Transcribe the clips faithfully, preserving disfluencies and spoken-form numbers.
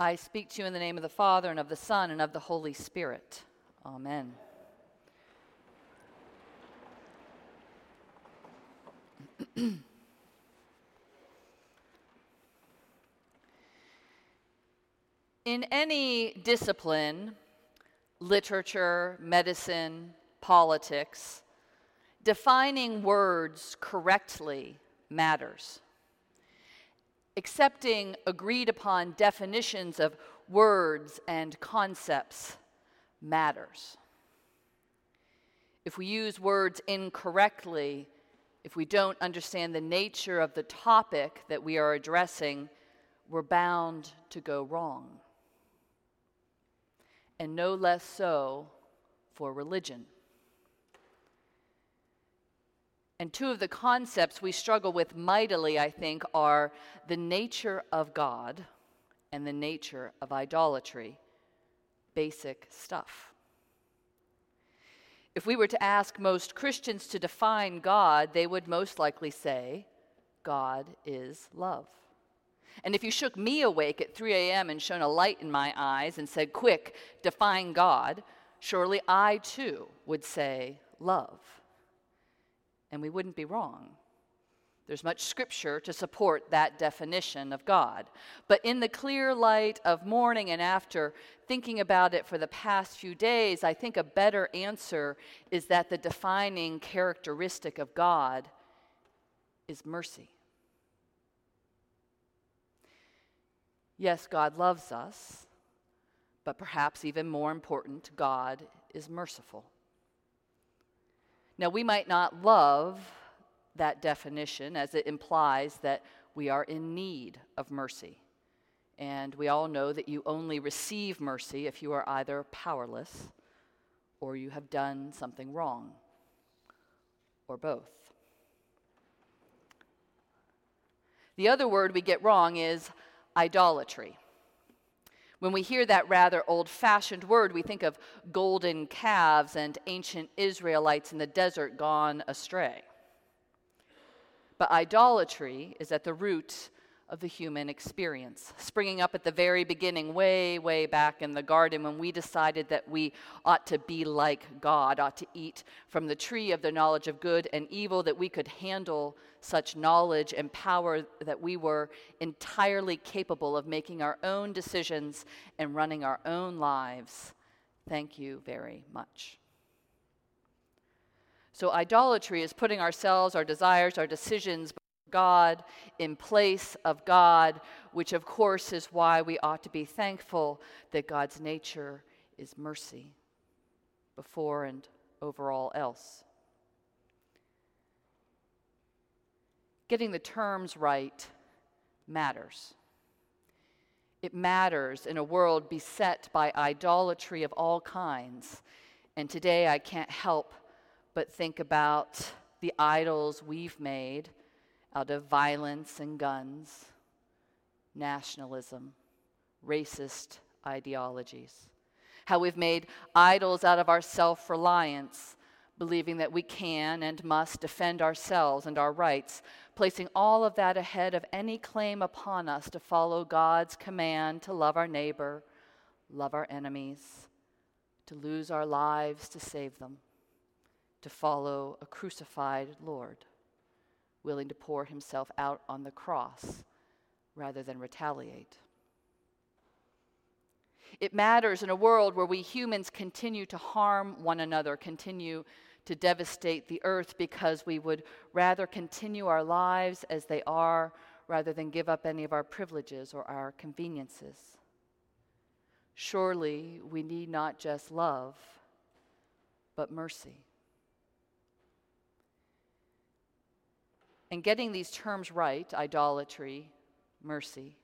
I speak to you in the name of the Father, and of the Son, and of the Holy Spirit. Amen. In any discipline, literature, medicine, politics, defining words correctly matters. Accepting agreed-upon definitions of words and concepts matters. If we use words incorrectly, if we don't understand the nature of the topic that we are addressing, we're bound to go wrong. And no less so for religion. And two of the concepts we struggle with mightily, I think, are the nature of God and the nature of idolatry. Basic stuff. If we were to ask most Christians to define God, they would most likely say, God is love. And if you shook me awake at three a.m. and shone a light in my eyes and said, quick, define God, surely I too would say love. And we wouldn't be wrong. There's much scripture to support that definition of God. But in the clear light of morning and after thinking about it for the past few days, I think a better answer is that the defining characteristic of God is mercy. Yes, God loves us, but perhaps even more important, God is merciful. Now, we might not love that definition, as it implies that we are in need of mercy. And we all know that you only receive mercy if you are either powerless or you have done something wrong, or both. The other word we get wrong is idolatry. When we hear that rather old-fashioned word, we think of golden calves and ancient Israelites in the desert gone astray. But idolatry is at the root of the human experience, springing up at the very beginning, way, way back in the garden when we decided that we ought to be like God, ought to eat from the tree of the knowledge of good and evil, that we could handle such knowledge and power that we were entirely capable of making our own decisions and running our own lives. Thank you very much. So idolatry is putting ourselves, our desires, our decisions before God, in place of God, which of course is why we ought to be thankful that God's nature is mercy before and over all else. Getting the terms right matters. It matters in a world beset by idolatry of all kinds, and today I can't help but think about the idols we've made out of violence and guns, nationalism, racist ideologies. How we've made idols out of our self-reliance, believing that we can and must defend ourselves and our rights, placing all of that ahead of any claim upon us to follow God's command to love our neighbor, love our enemies, to lose our lives to save them, to follow a crucified Lord, willing to pour himself out on the cross rather than retaliate. It matters in a world where we humans continue to harm one another, continue to devastate the earth because we would rather continue our lives as they are rather than give up any of our privileges or our conveniences. Surely we need not just love, but mercy. And getting these terms right, idolatry, mercy,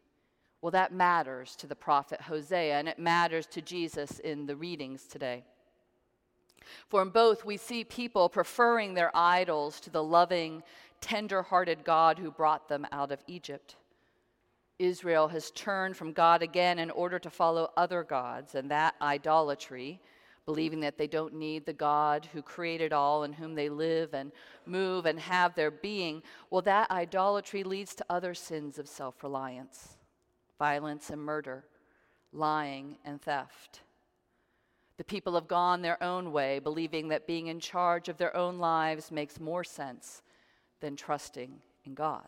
well, that matters to the prophet Hosea, and it matters to Jesus in the readings today. For in both, we see people preferring their idols to the loving, tender-hearted God who brought them out of Egypt. Israel has turned from God again in order to follow other gods, and that idolatry, believing that they don't need the God who created all, in whom they live and move and have their being, well, that idolatry leads to other sins of self-reliance, violence and murder, lying, and theft. The people have gone their own way, believing that being in charge of their own lives makes more sense than trusting in God.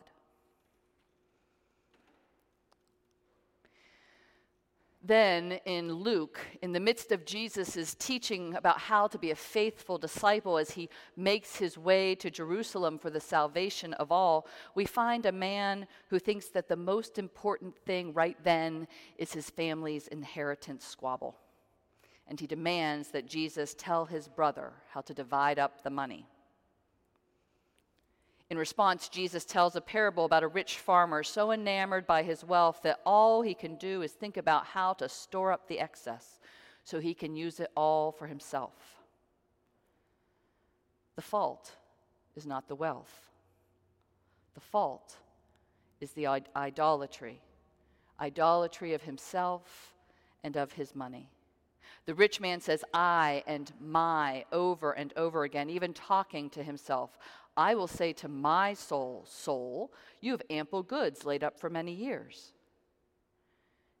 Then in Luke, in the midst of Jesus' teaching about how to be a faithful disciple as he makes his way to Jerusalem for the salvation of all, we find a man who thinks that the most important thing right then is his family's inheritance squabble. And he demands that Jesus tell his brother how to divide up the money. In response, Jesus tells a parable about a rich farmer so enamored by his wealth that all he can do is think about how to store up the excess so he can use it all for himself. The fault is not the wealth. The fault is the idolatry, idolatry of himself and of his money. The rich man says, I and my, over and over again, even talking to himself. I will say to my soul, soul, you have ample goods laid up for many years.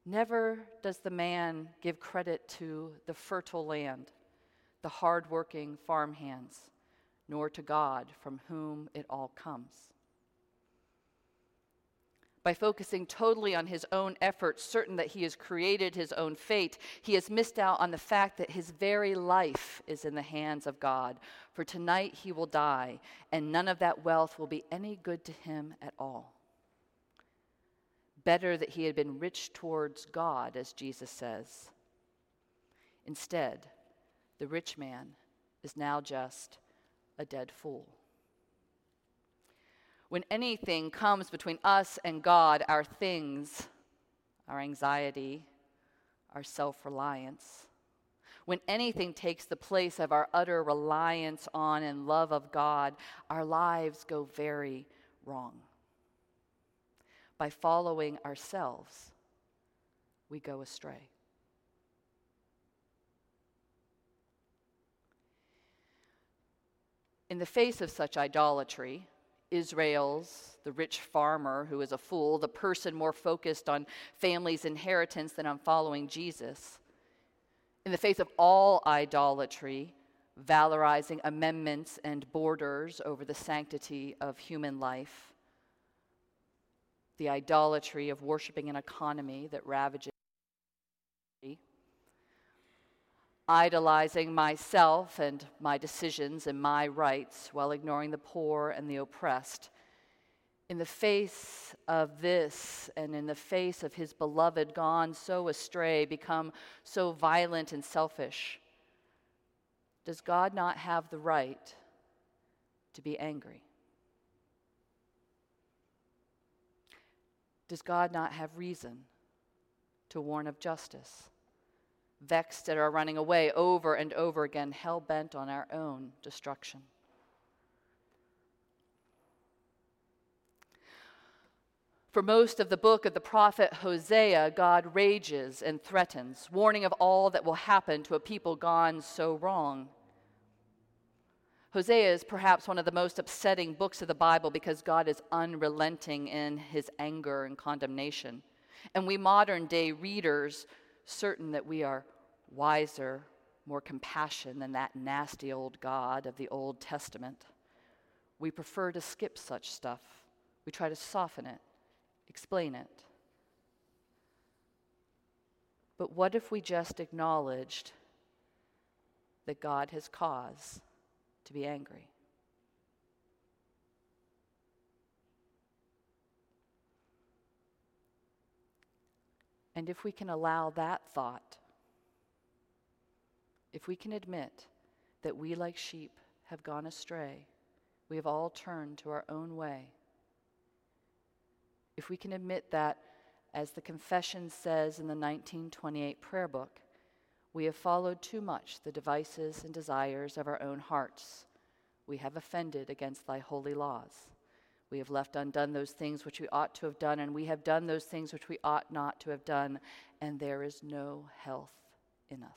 Never does the man give credit to the fertile land, the hard-working farmhands, nor to God from whom it all comes. By focusing totally on his own efforts, certain that he has created his own fate, he has missed out on the fact that his very life is in the hands of God. For tonight he will die, and none of that wealth will be any good to him at all. Better that he had been rich towards God, as Jesus says. Instead, the rich man is now just a dead fool. When anything comes between us and God, our things, our anxiety, our self-reliance, when anything takes the place of our utter reliance on and love of God, our lives go very wrong. By following ourselves, we go astray. In the face of such idolatry, Israel's, the rich farmer who is a fool, the person more focused on family's inheritance than on following Jesus. In the face of all idolatry, valorizing amendments and borders over the sanctity of human life, the idolatry of worshiping an economy that ravages, idolizing myself and my decisions and my rights while ignoring the poor and the oppressed. In the face of this and in the face of his beloved gone so astray, become so violent and selfish, does God not have the right to be angry? Does God not have reason to warn of justice? Vexed at our running away over and over again, hell-bent on our own destruction. For most of the book of the prophet Hosea, God rages and threatens, warning of all that will happen to a people gone so wrong. Hosea is perhaps one of the most upsetting books of the Bible because God is unrelenting in his anger and condemnation. And we modern-day readers, certain that we are wiser, more compassionate than that nasty old God of the Old Testament, we prefer to skip such stuff. We try to soften it, explain it. But what if we just acknowledged that God has cause to be angry? And if we can allow that thought, if we can admit that we like sheep have gone astray, we have all turned to our own way, if we can admit that, as the confession says in the nineteen twenty-eight prayer book, we have followed too much the devices and desires of our own hearts, we have offended against thy holy laws. We have left undone those things which we ought to have done, and we have done those things which we ought not to have done, and there is no health in us.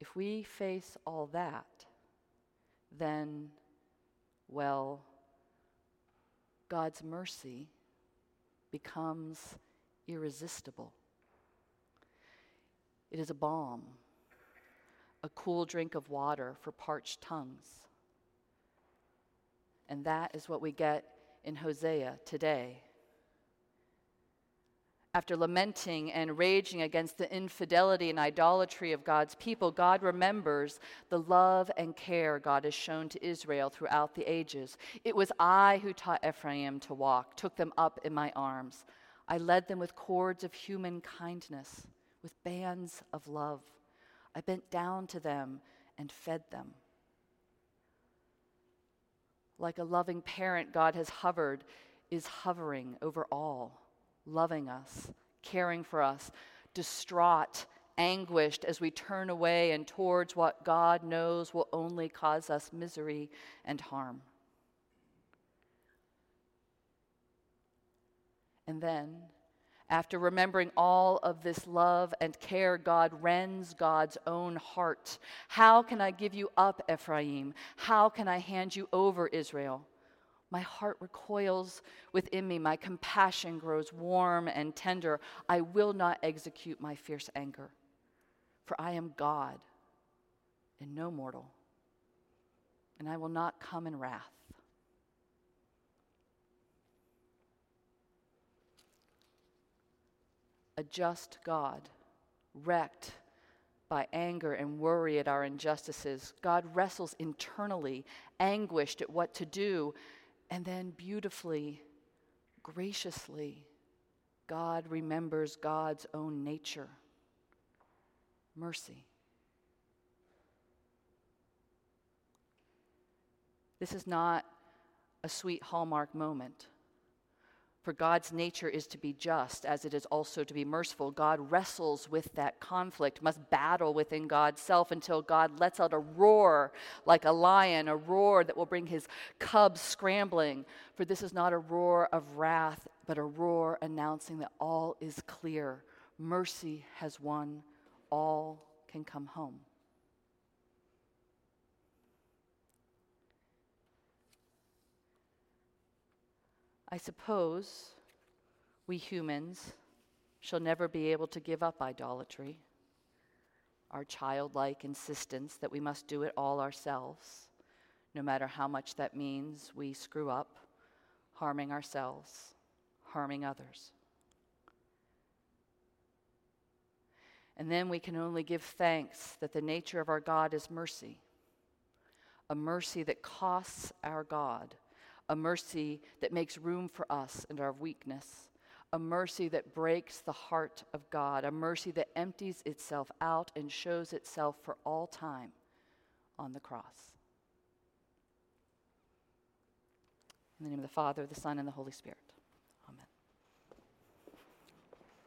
If we face all that, then, well, God's mercy becomes irresistible. It is a balm, a cool drink of water for parched tongues. And that is what we get in Hosea today. After lamenting and raging against the infidelity and idolatry of God's people, God remembers the love and care God has shown to Israel throughout the ages. It was I who taught Ephraim to walk, took them up in my arms. I led them with cords of human kindness, with bands of love. I bent down to them and fed them. Like a loving parent, God has hovered, is hovering over all, loving us, caring for us, distraught, anguished as we turn away and towards what God knows will only cause us misery and harm. And then, after remembering all of this love and care, God rends God's own heart. How can I give you up, Ephraim? How can I hand you over, Israel? My heart recoils within me. My compassion grows warm and tender. I will not execute my fierce anger, for I am God and no mortal, and I will not come in wrath. A just God, wrecked by anger and worry at our injustices, God wrestles internally, anguished at what to do, and then beautifully, graciously, God remembers God's own nature, mercy. This is not a sweet Hallmark moment. For God's nature is to be just, as it is also to be merciful. God wrestles with that conflict, must battle within God's self until God lets out a roar like a lion, a roar that will bring his cubs scrambling. For this is not a roar of wrath, but a roar announcing that all is clear. Mercy has won. All can come home. I suppose we humans shall never be able to give up idolatry, our childlike insistence that we must do it all ourselves, no matter how much that means we screw up, harming ourselves, harming others. And then we can only give thanks that the nature of our God is mercy, a mercy that costs our God, a mercy that makes room for us and our weakness, a mercy that breaks the heart of God, a mercy that empties itself out and shows itself for all time on the cross. In the name of the Father, the Son, and the Holy Spirit.